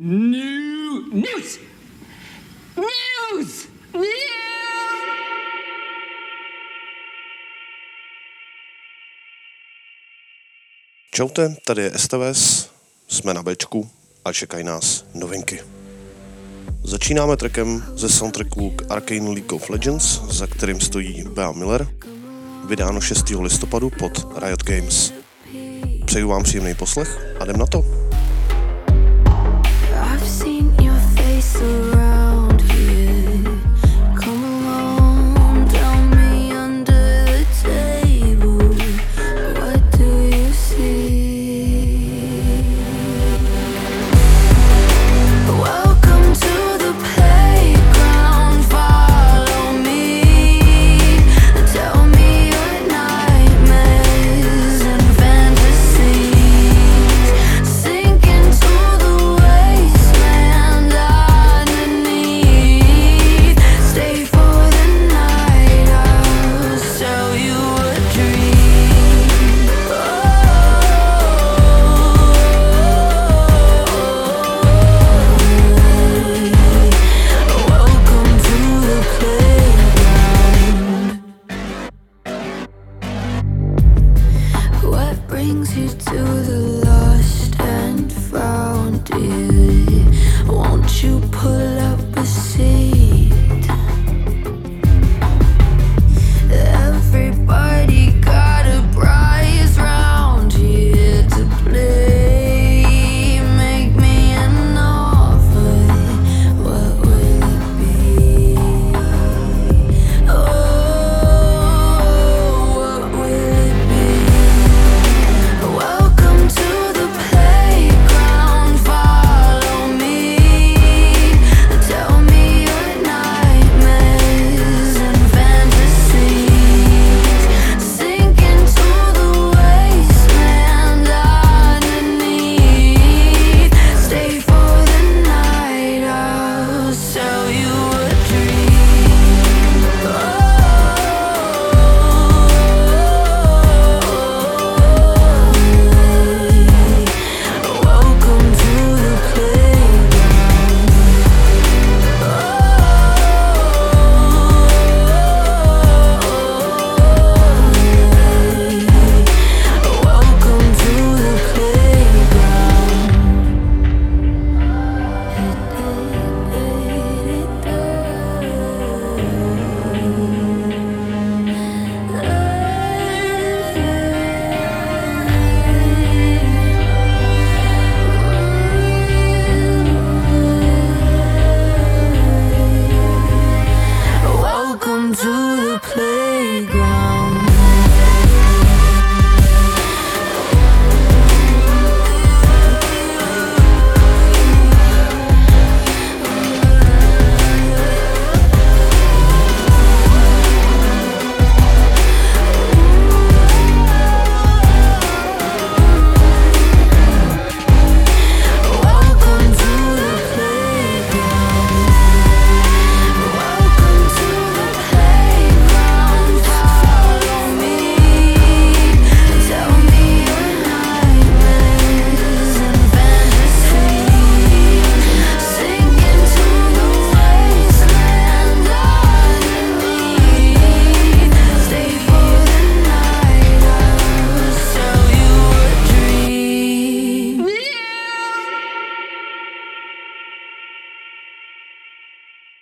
News! Čaute, tady je STVS, jsme na Bčku a čekají nás novinky. Začínáme trackem ze soundtracku k Arkane League of Legends, za kterým stojí Bea Miller, vydáno 6. listopadu pod Riot Games. Přeju vám příjemný poslech a jdem na to!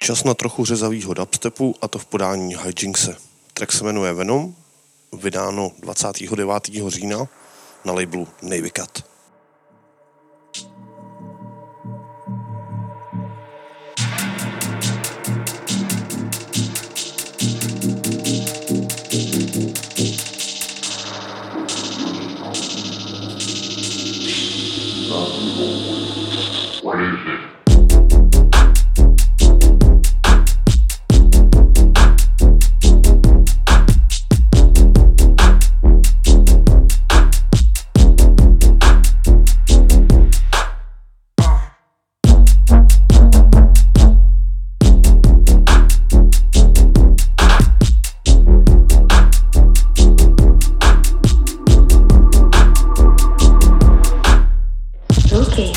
Čas na trochu řezavýho dubstepu, a to v podání Hijinxe. Track se jmenuje Venom, vydáno 29. října na labelu Navy Cut. Okay.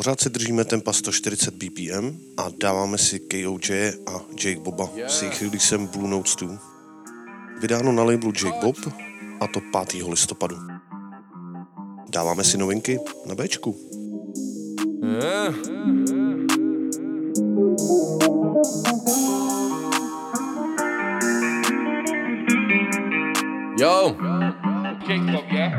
Pořád si držíme tempa 140 BPM a dáváme si K.O.J. a Jake Boba s jejich releasem Blue Notes 2. Vydáno na labelu Jake Bob, a to 5. listopadu. Dáváme si novinky na Bčku. Yo! Jake Bob, yeah?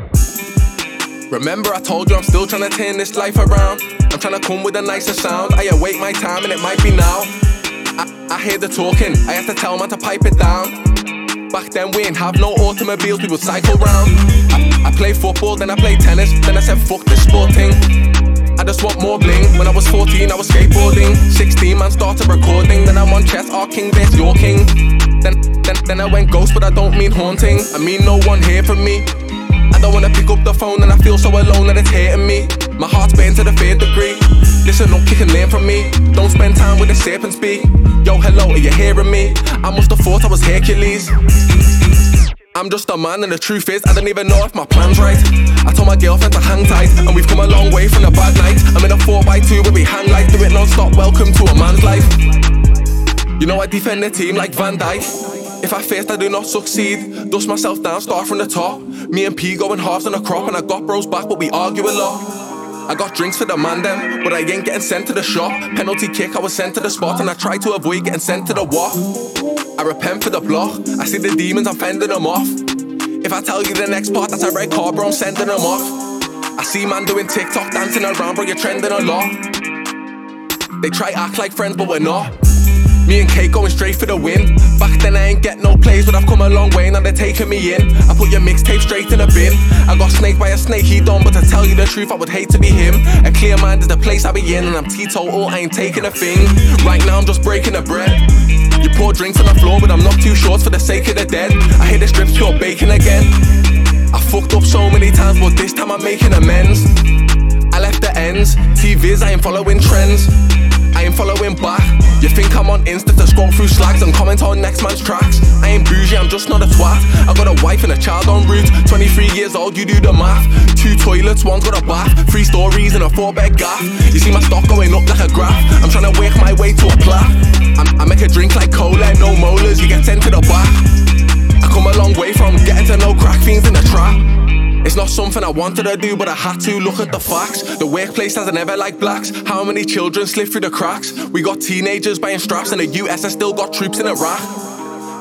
Remember I told you I'm still trying to turn this life around. I'm trying to come with a nicer sound. I await my time and it might be now. I hear the talking, I have to tell man to pipe it down. Back then we ain't have no automobiles, we would cycle round. I played football, then I played tennis, then I said fuck this sport thing. I just want more bling. When I was 14 I was skateboarding, 16 man started recording. Then I'm on chess, our king versus your king. Then I went ghost, but I don't mean haunting, I mean no one here for me. I don't wanna pick up the phone and I feel so alone that it's hating me. My heart's beating to the 3rd degree. Listen up, you can learn from me. Don't spend time with a sip and speak. Yo, hello, are you hearing me? I must have thought I was Hercules. I'm just a man and the truth is I don't even know if my plan's right. I told my girlfriend to hang tight and we've come a long way from a bad night. I'm in a 4x2 where we hang like do it non-stop, welcome to a man's life. You know I defend the team like Van Dyke. If I failed, I do not succeed. Dust myself down, start from the top. Me and P going halves on a crop, and I got bros back, but we argue a lot. I got drinks for the man them, but I ain't getting sent to the shop. Penalty kick, I was sent to the spot, and I tried to avoid getting sent to the what. I repent for the block. I see the demons, I'm fending them off. If I tell you the next part, that's a red card, bro, I'm sending them off. I see man doing TikTok, dancing around, bro, you're trending a lot. They try act like friends, but we're not. Me and Kate going straight for the win. Back then I ain't get no plays, but I've come a long way, now they're taking me in. I put your mixtape straight in a bin. I got snaked by a snake, he done, but to tell you the truth I would hate to be him. A clear mind is the place I be in, and I'm teetotal, I ain't taking a thing. Right now I'm just breaking the bread. You pour drinks on the floor, but I'm not too short for the sake of the dead. I hear the strips pure bacon again. I fucked up so many times, but this time I'm making amends. I left the ends, TVs, I ain't following trends. I ain't following back. You think I'm on Insta to scroll through slacks and comment on next man's tracks? I ain't bougie, I'm just not a twat. I got a wife and a child en route, 23 years old, you do the math. 2 toilets, one's got a bath, 3 stories and a 4-bed gaff. You see my stock going up like a graph, I'm trying to work my way to a plaque. I make a drink like cola, no molars, you get sent to the back. I come a long way from getting to know crack fiends in the trap. It's not something I wanted to do, but I had to look at the facts. The workplace hasn't ever liked blacks. How many children slip through the cracks? We got teenagers buying straps, and the US has still got troops in Iraq.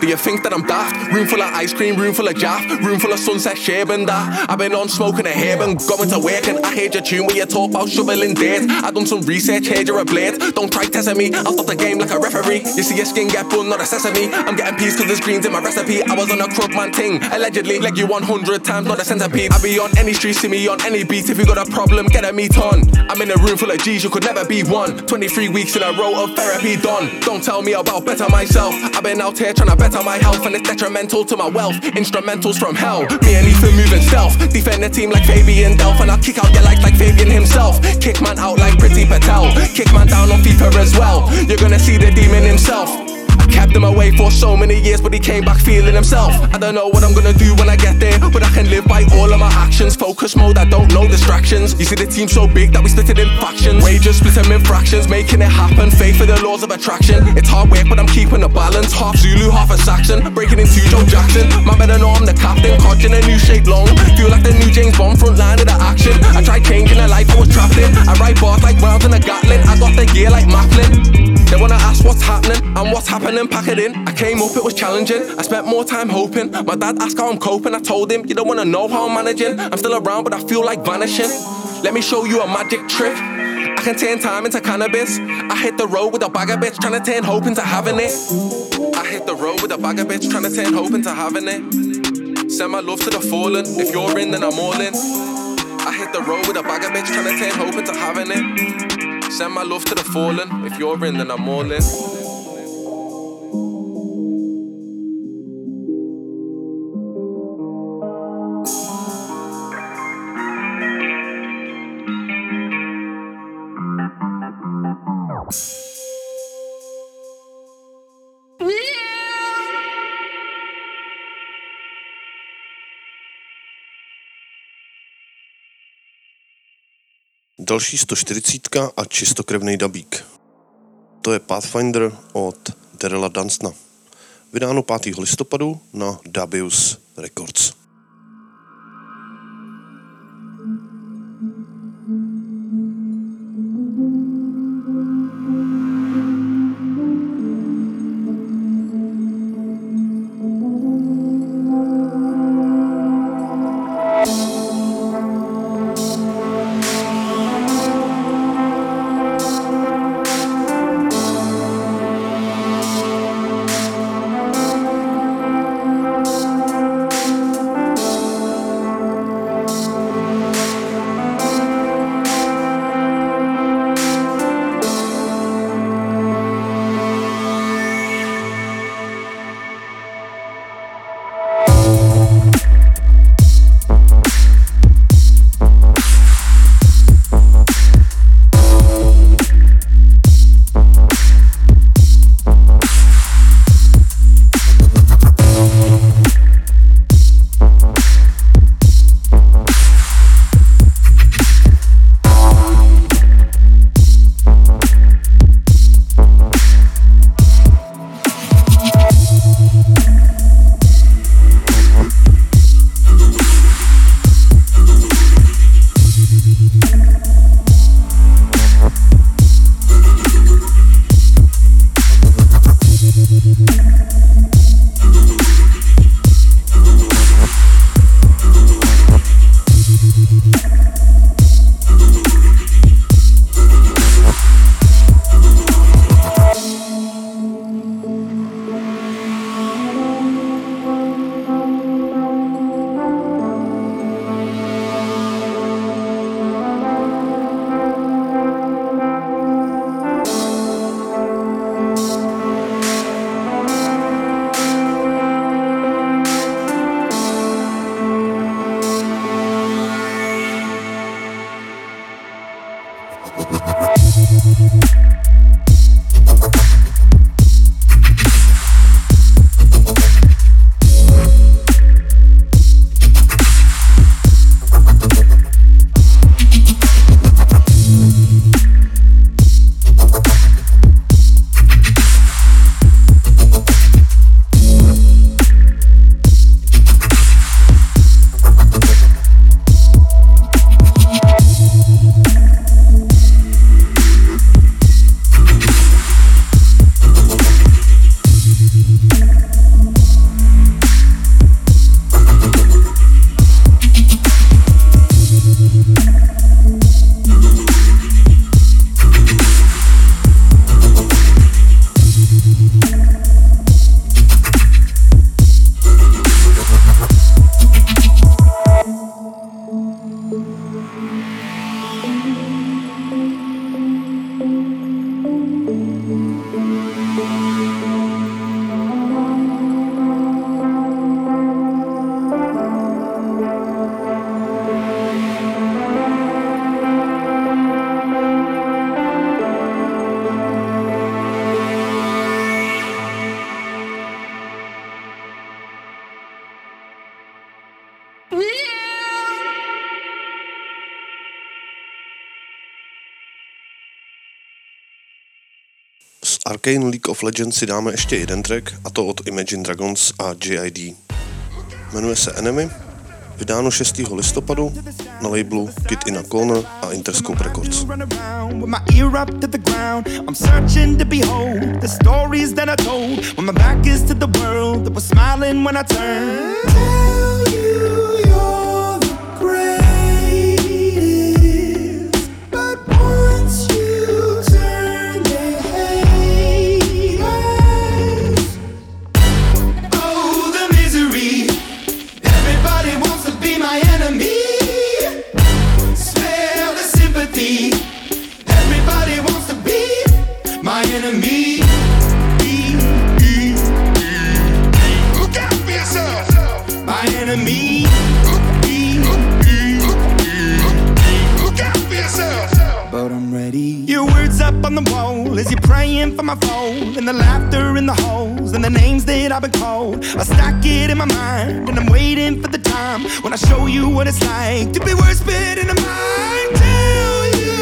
Do you think that I'm daft? Room full of ice cream, room full of jaff, room full of sunset shave and that. I've been on smoking a herb and going to work, and I heard your tune when you talk about shoveling dirt. I done some research, heard you're a blade. Don't try testing me, I'll stop the game like a referee. You see your skin get burned, not a sesame. I'm getting peas cause there's greens in my recipe. I was on a crub man ting, allegedly. Leg you 100 times, not a centipede. I be on any street, see me on any beat. If you got a problem, get a meet on. I'm in a room full of G's, you could never be one. 23 weeks in a row of therapy done. Don't tell me about better myself. I've been out here trying to better my health, and it's detrimental to my wealth. Instrumentals from hell, me and Ethan moving stealth. Defend the team like Fabian Delph, and I'll kick out your likes like Fabian himself. Kick man out like Priti Patel, kick man down on FIFA as well. You're gonna see the demon himself. I kept him away for so many years, but he came back feeling himself. I don't know what I'm gonna do when I get there, but I can live by all of my actions. Focus mode, I don't know distractions. You see the team so big that we split it in factions. Wages split them in fractions, making it happen. Faith for the laws of attraction. It's hard work, but I'm keeping the balance. Half Zulu, half a Saxon, breaking into Joe Jackson. My better know I'm the captain, codging a new shape long. Feel like the new James Bond, front line of the action. I tried changing the life I was trapped in. I ride bars like rounds in a Gatlin. I got the gear like Mafflin. They wanna ask what's happening, and what's happening, pack it in. I came up, it was challenging, I spent more time hoping. My dad asked how I'm coping, I told him, you don't wanna know how I'm managing. I'm still around, but I feel like vanishing. Let me show you a magic trick. I can turn time into cannabis. I hit the road with a bag of bitch, trying to turn hope into having it. I hit the road with a bag of bitch, trying to turn hope into having it. Send my love to the fallen, if you're in, then I'm all in. I hit the road with a bag of bitch, trying to turn hope into having it. Send my love to the fallen. If you're in, then I'm all in. Další 140 a čistokrevný dabík. To je Pathfinder od Darrella Dunstona. Vydáno 5. listopadu na Dabius Records. Arkane League of Legends si dáme ještě jeden track, a to od Imagine Dragons a JID. Jmenuje se Enemy, vydáno 6. listopadu na labelu Kid in a Corner a Interscope Records. I stack it in my mind, and I'm waiting for the time when I show you what it's like to be worse fit in a mind. Tell you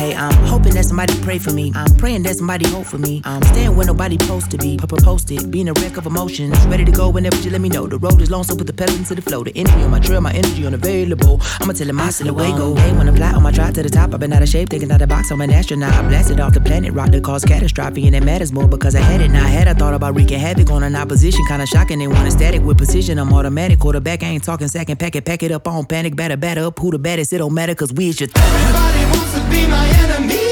okay. I'm hoping that somebody pray for me. I'm praying that somebody hope for me. I'm staying where nobody supposed to be. Papa posted, being a wreck of emotions. Ready to go whenever you let me know. The road is long, so put the pedal into the flow. The energy on my trail, my energy unavailable. I'ma tell him I still away go. Hey, when I fly on my drive to the top, I've been out of shape, taking out of box, I'm an astronaut. I blasted off the planet, rock that caused catastrophe, and it matters more because I had it. Now I had, I thought about wreaking havoc on an opposition. Kinda shocking, they want a static with precision. I'm automatic, quarterback, I ain't talking second packet. Pack it up, I don't panic, batter up. Who the baddest? It don't matter, cause we is your thing. Everybody wants to be my enemy.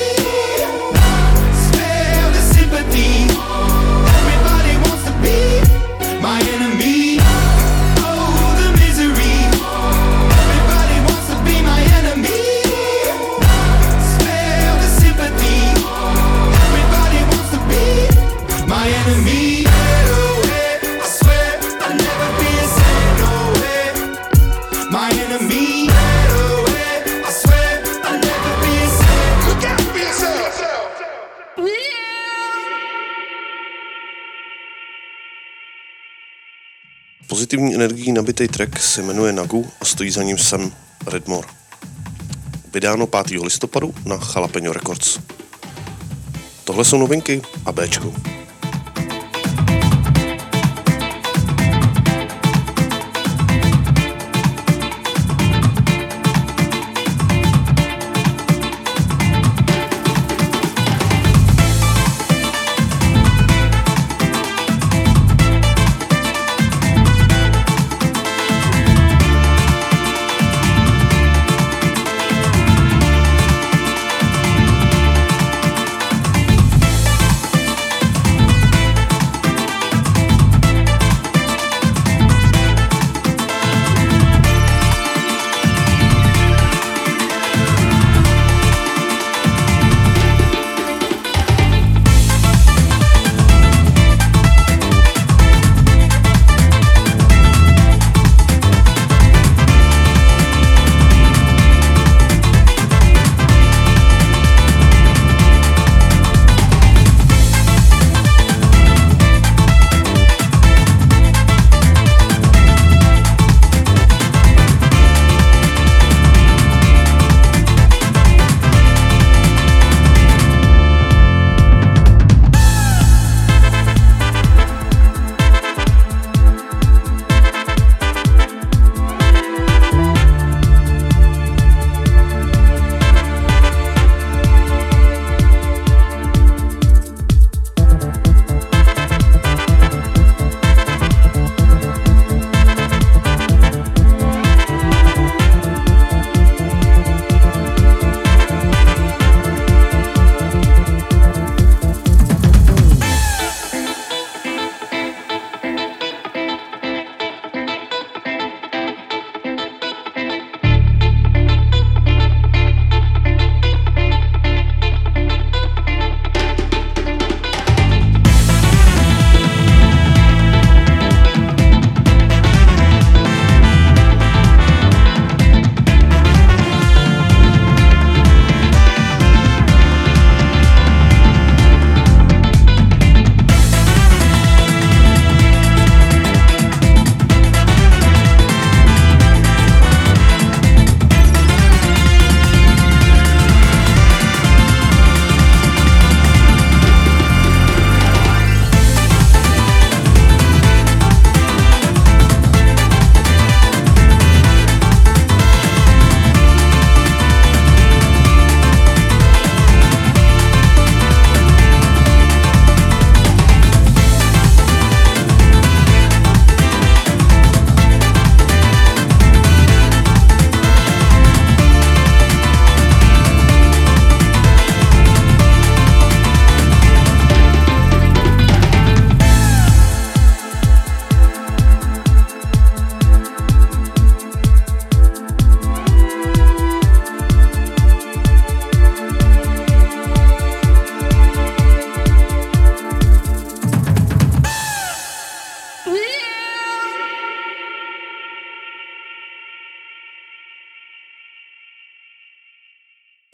Spare the sympathy. Everybody wants to be my enemy. Oh, the misery. Everybody wants to be my enemy. Spare the sympathy. Everybody wants to be my enemy. Pozitivní energií nabitej track se jmenuje Nagu a stojí za ním Sam Redmore. Vydáno 5. listopadu na Chalapeño Records. Tohle jsou novinky a Bčko.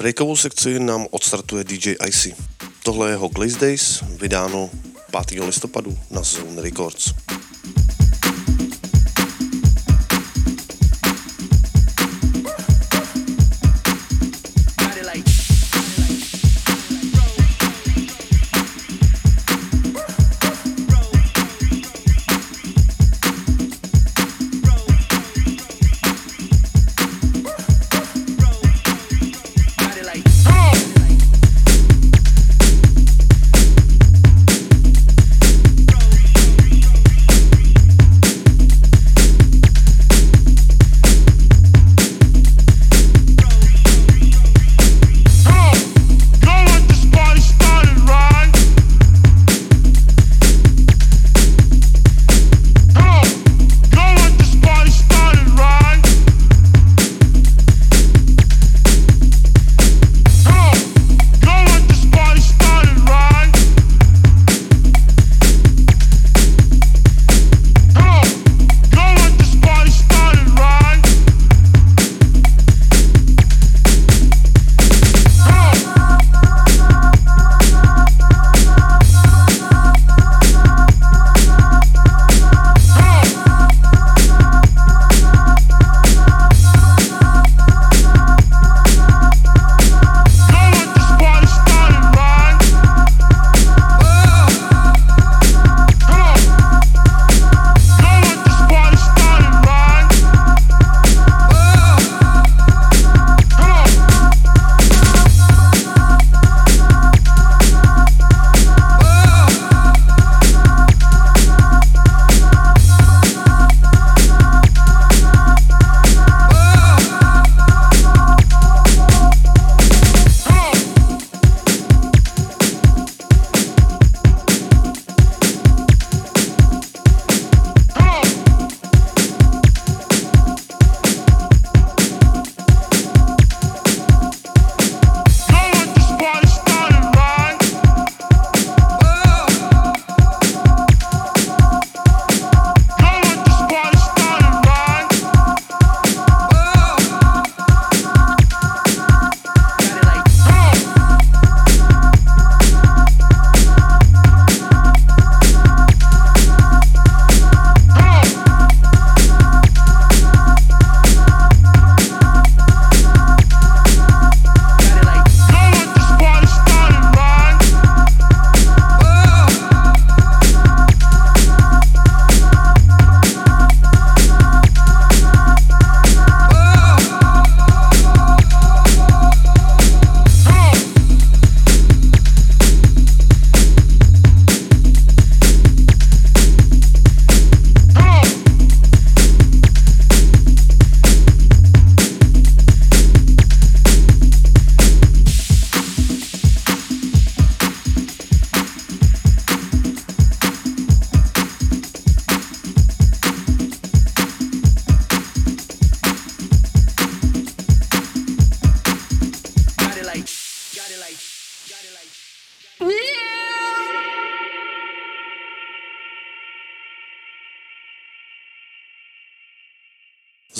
Breakovou sekci nám odstartuje DJ IC. Tohle je jeho Glaze Days, vydáno 5. listopadu na Zone Records.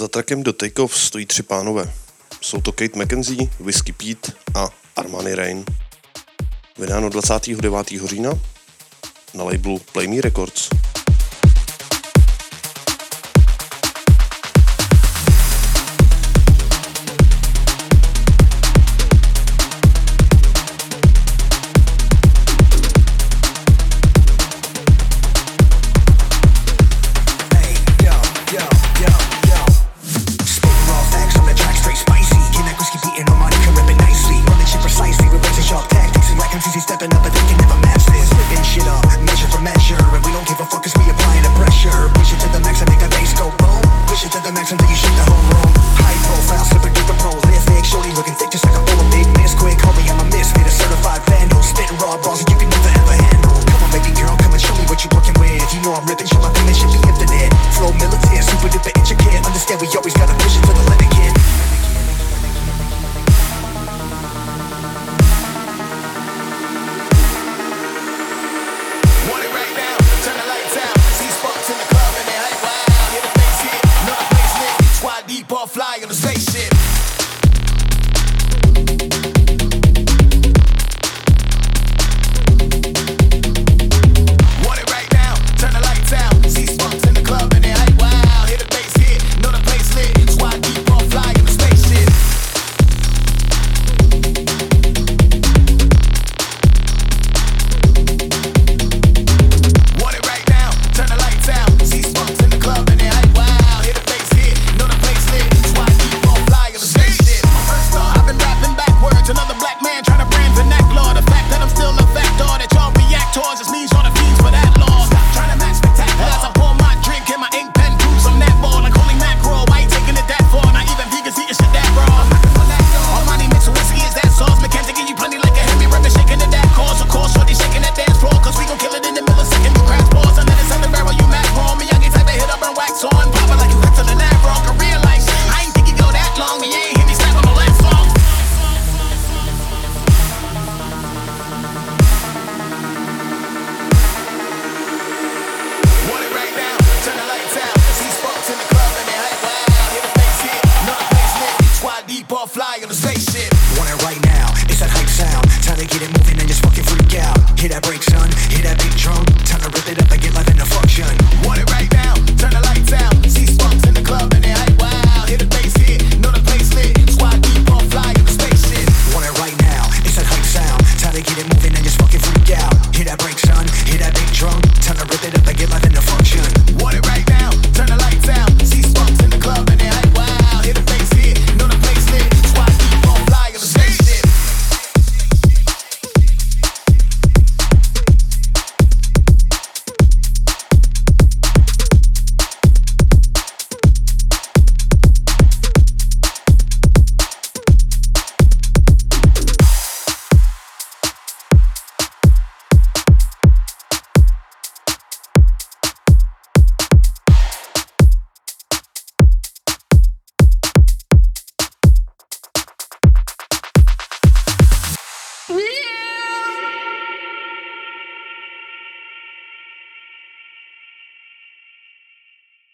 Za trackem do take-off stojí tři pánové. Jsou to Kate McKenzie, Whiskey Pete a Armani Rain. Vydáno 29. října na labelu Play Me Records.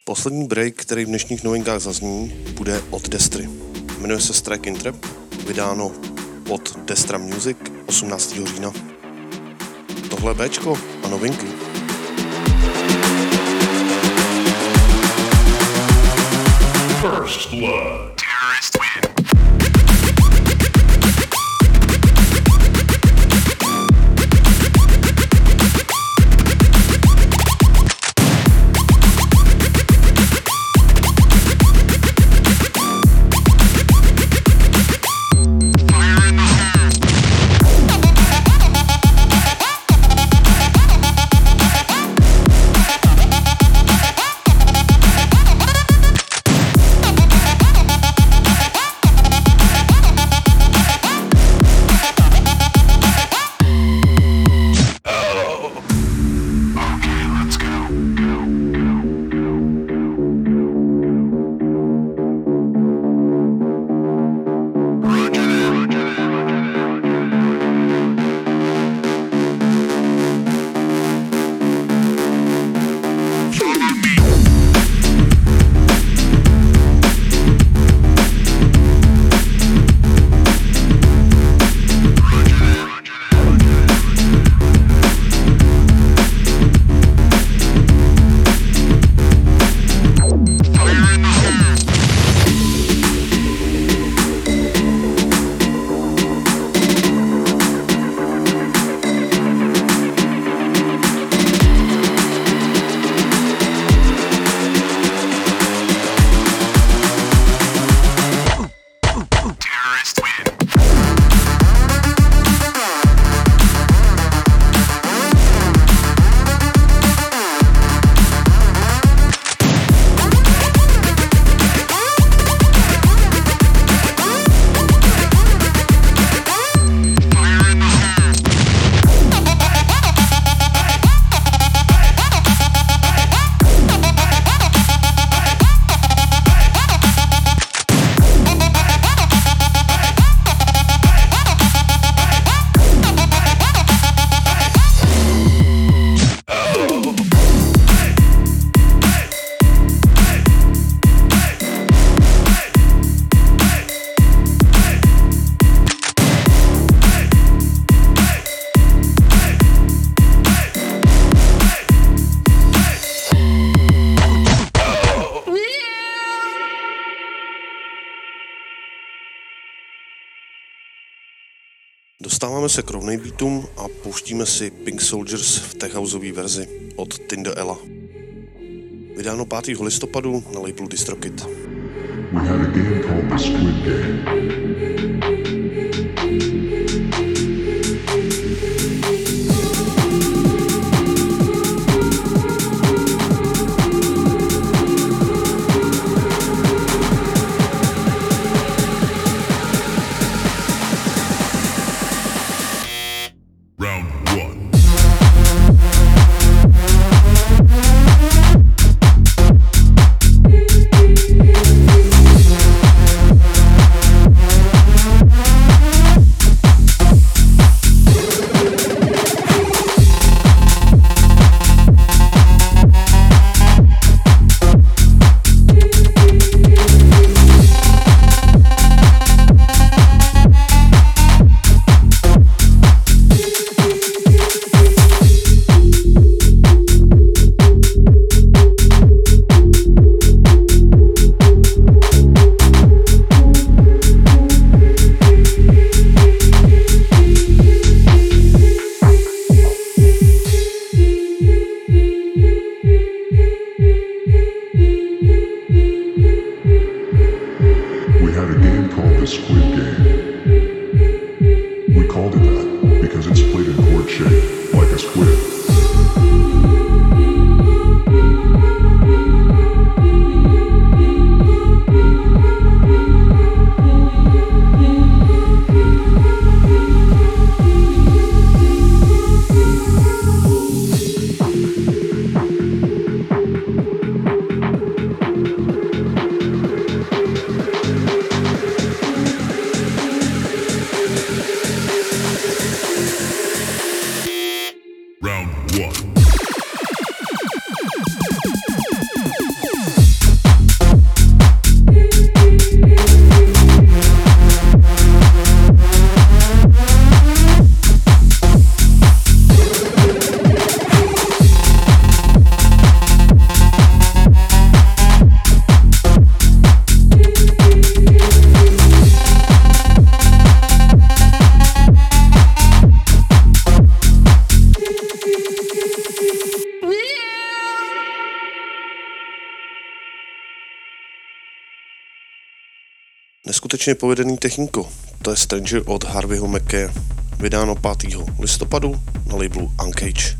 Poslední break, který v dnešních novinkách zazní, bude od Destry. Jmenuje se Strike in Trap, vydáno od Destra Music 18. října. Tohle je Bčko a novinky. First Blood. Terrorist win. Dostáváme se k rovnej beatům a pouštíme si Pink Soldiers v techhouseové verzi od Tinderella. Vydáno 5. listopadu na labelu DistroKid. We had a game called the Squid Game. Neskutečně povedený techniko, to je Stranger od Harveyho McKaye, vydáno 5. listopadu na labelu Uncage.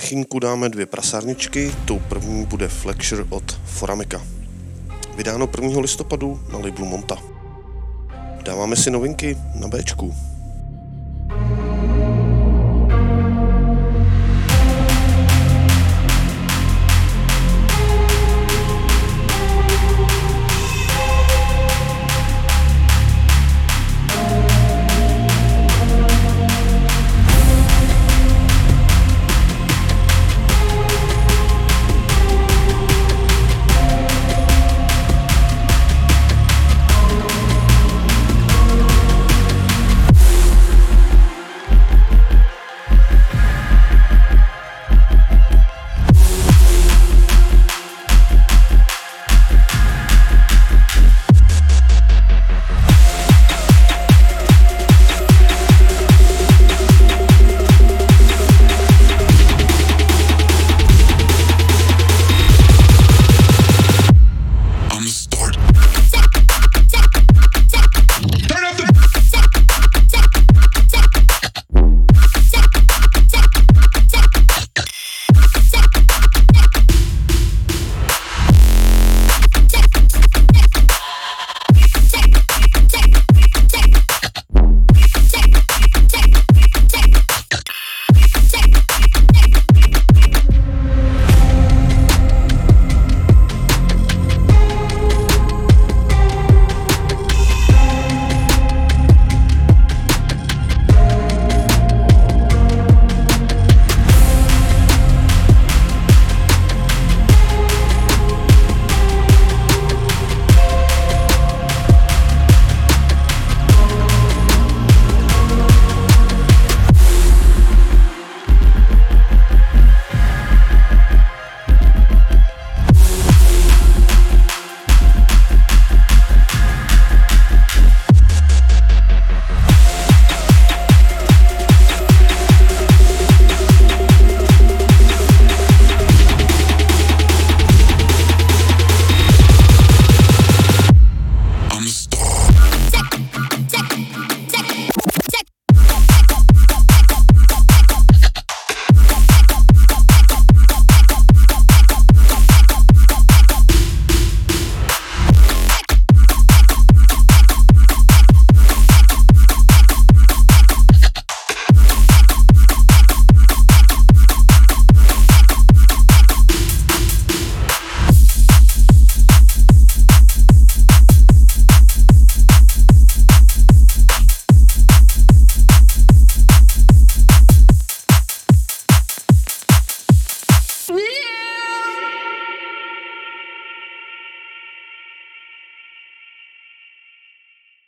slichinku dáme dvě prasárničky, tou první bude Flexure od Forameka. Vydáno 1. listopadu na labelu Monta. Dáváme si novinky na Bčku.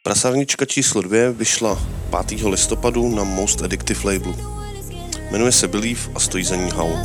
Prasárnička číslo 2 vyšla 5. listopadu na Most Addictive labelu. Jmenuje se Believe a stojí za ní Howl.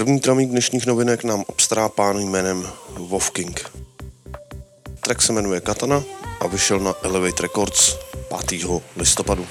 První tramík dnešních novinek nám obstará pán jménem Wolfking. Track se jmenuje Katana a vyšel na Elevate Records 5. listopadu.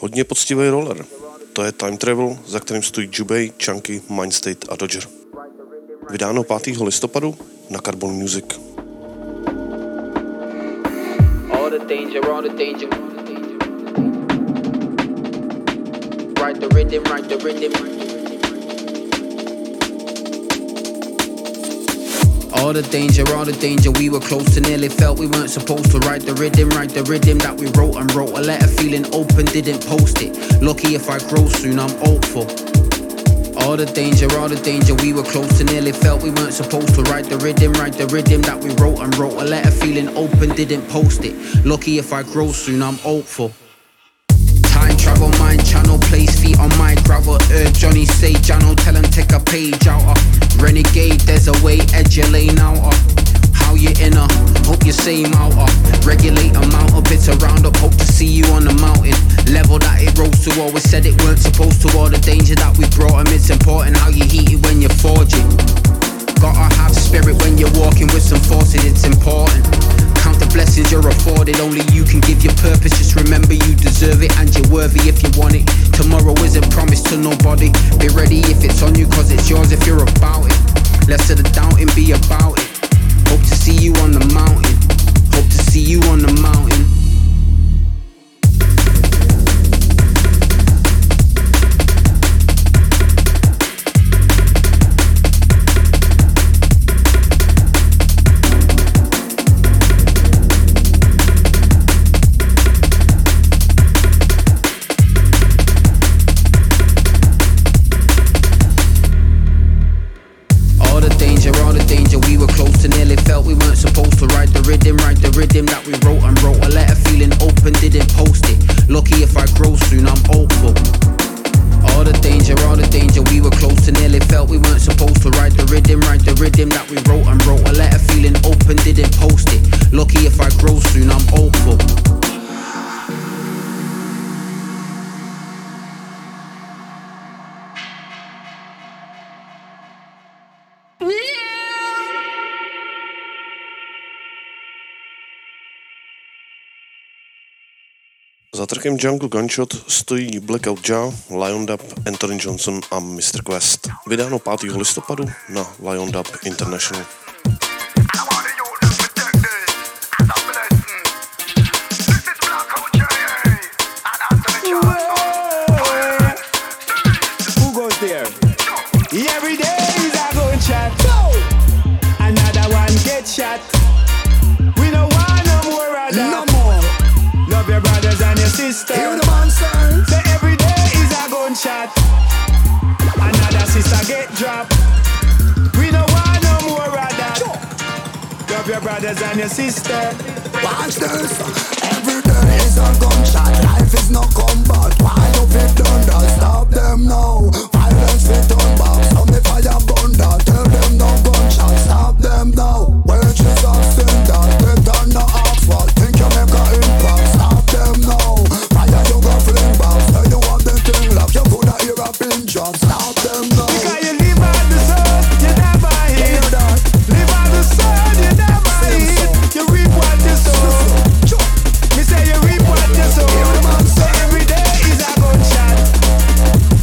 Hodně poctivý roller. To je Time Travel, za kterým stojí Jubei, Chunky, Mindstate a Dodger. Vydáno 5. listopadu na Carbon Music. All the danger, we were close to nearly felt we weren't supposed to ride the rhythm that we wrote and wrote a letter feeling open, didn't post it, lucky if I grow soon, I'm hopeful. All the danger, we were close to nearly felt we weren't supposed to ride the rhythm that we wrote and wrote a letter feeling open, didn't post it, lucky if I grow soon, I'm hopeful. Travel mind channel, place feet on my gravel. Johnny say Jano, tell him take a page out of Renegade, there's a way, edge your lane out of how you inner, hope you same out of regulate amount of bits around up, hope to see you on the mountain. Level that it rose to, always said it weren't supposed to. All the danger that we brought him, it's important how you heat it when you forge it. Gotta have spirit when you're walking with some force and it's important. Count the blessings you're afforded, only you can give your purpose. Just remember you deserve it and you're worthy if you want it. Tomorrow isn't promised to nobody. Be ready if it's on you, cause it's yours if you're about it. Less of the doubting, be about it. to see you on the mountain. Hope to see you on the mountain. That we wrote and wrote a letter feeling open, didn't post it. Lucky if I grow soon, I'm hopeful. All the danger, we were close to nearly felt we weren't supposed to ride the rhythm that we wrote and wrote a letter feeling open, didn't post it. Lucky if I grow soon, I'm hopeful. Za trackem Jungle Gunshot stojí Blackout Jaw, Lion Dub, Anthony Johnson a Mr. Quest. Vydáno 5. listopadu na Lion Dub International. Hear the man say, say every day is a gunshot. Another sister get dropped. We don't want no more of that. Love your brothers and your sisters. Watch this. Every day is a gunshot. Life is no combat. Why do we turn that? Stop them now. Violence we turn back. Some if I abundant. Tell them no gunshot. Stop them now. Wages are center. They done no asphalt. Think you make an impact. Stop them now. Stop them now. Because you live on the sun, you never eat. Live on the sun, you never eat. You reap what you sow. Me say you reap what you sow. Every day is a gunshot.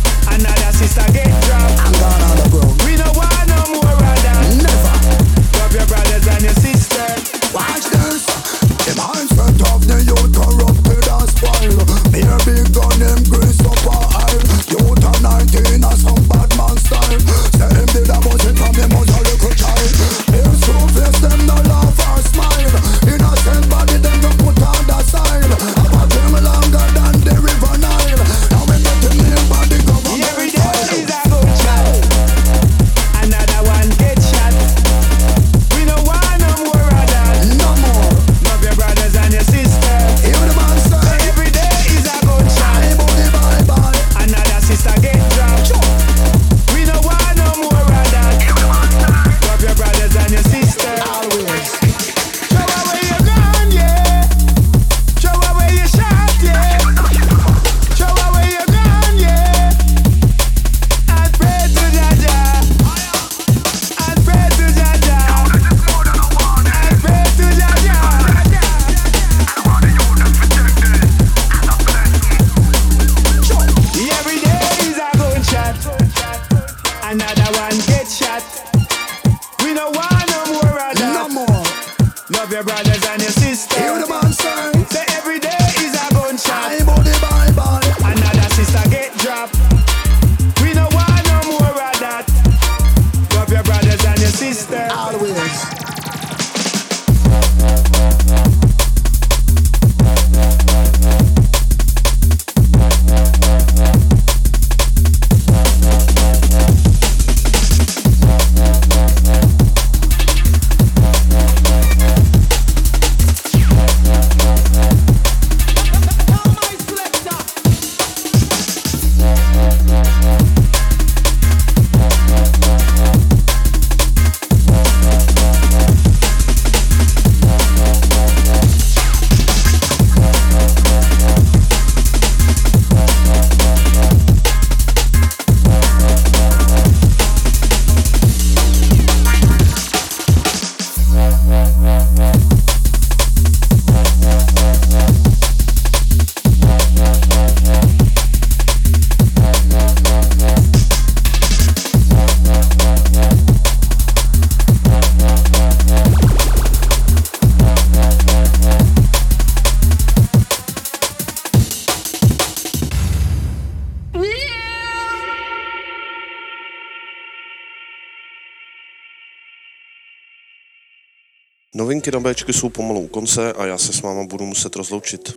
Novinky na Bčky jsou pomalu u konce a já se s váma budu muset rozloučit.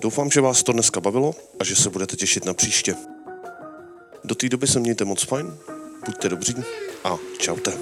Doufám, že vás to dneska bavilo a že se budete těšit na příště. Do té doby se mějte moc fajn, buďte dobří a čaute.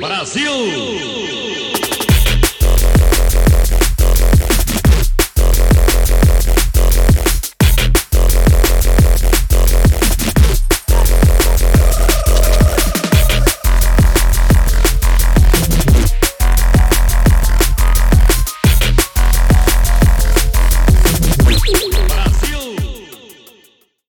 Brasil!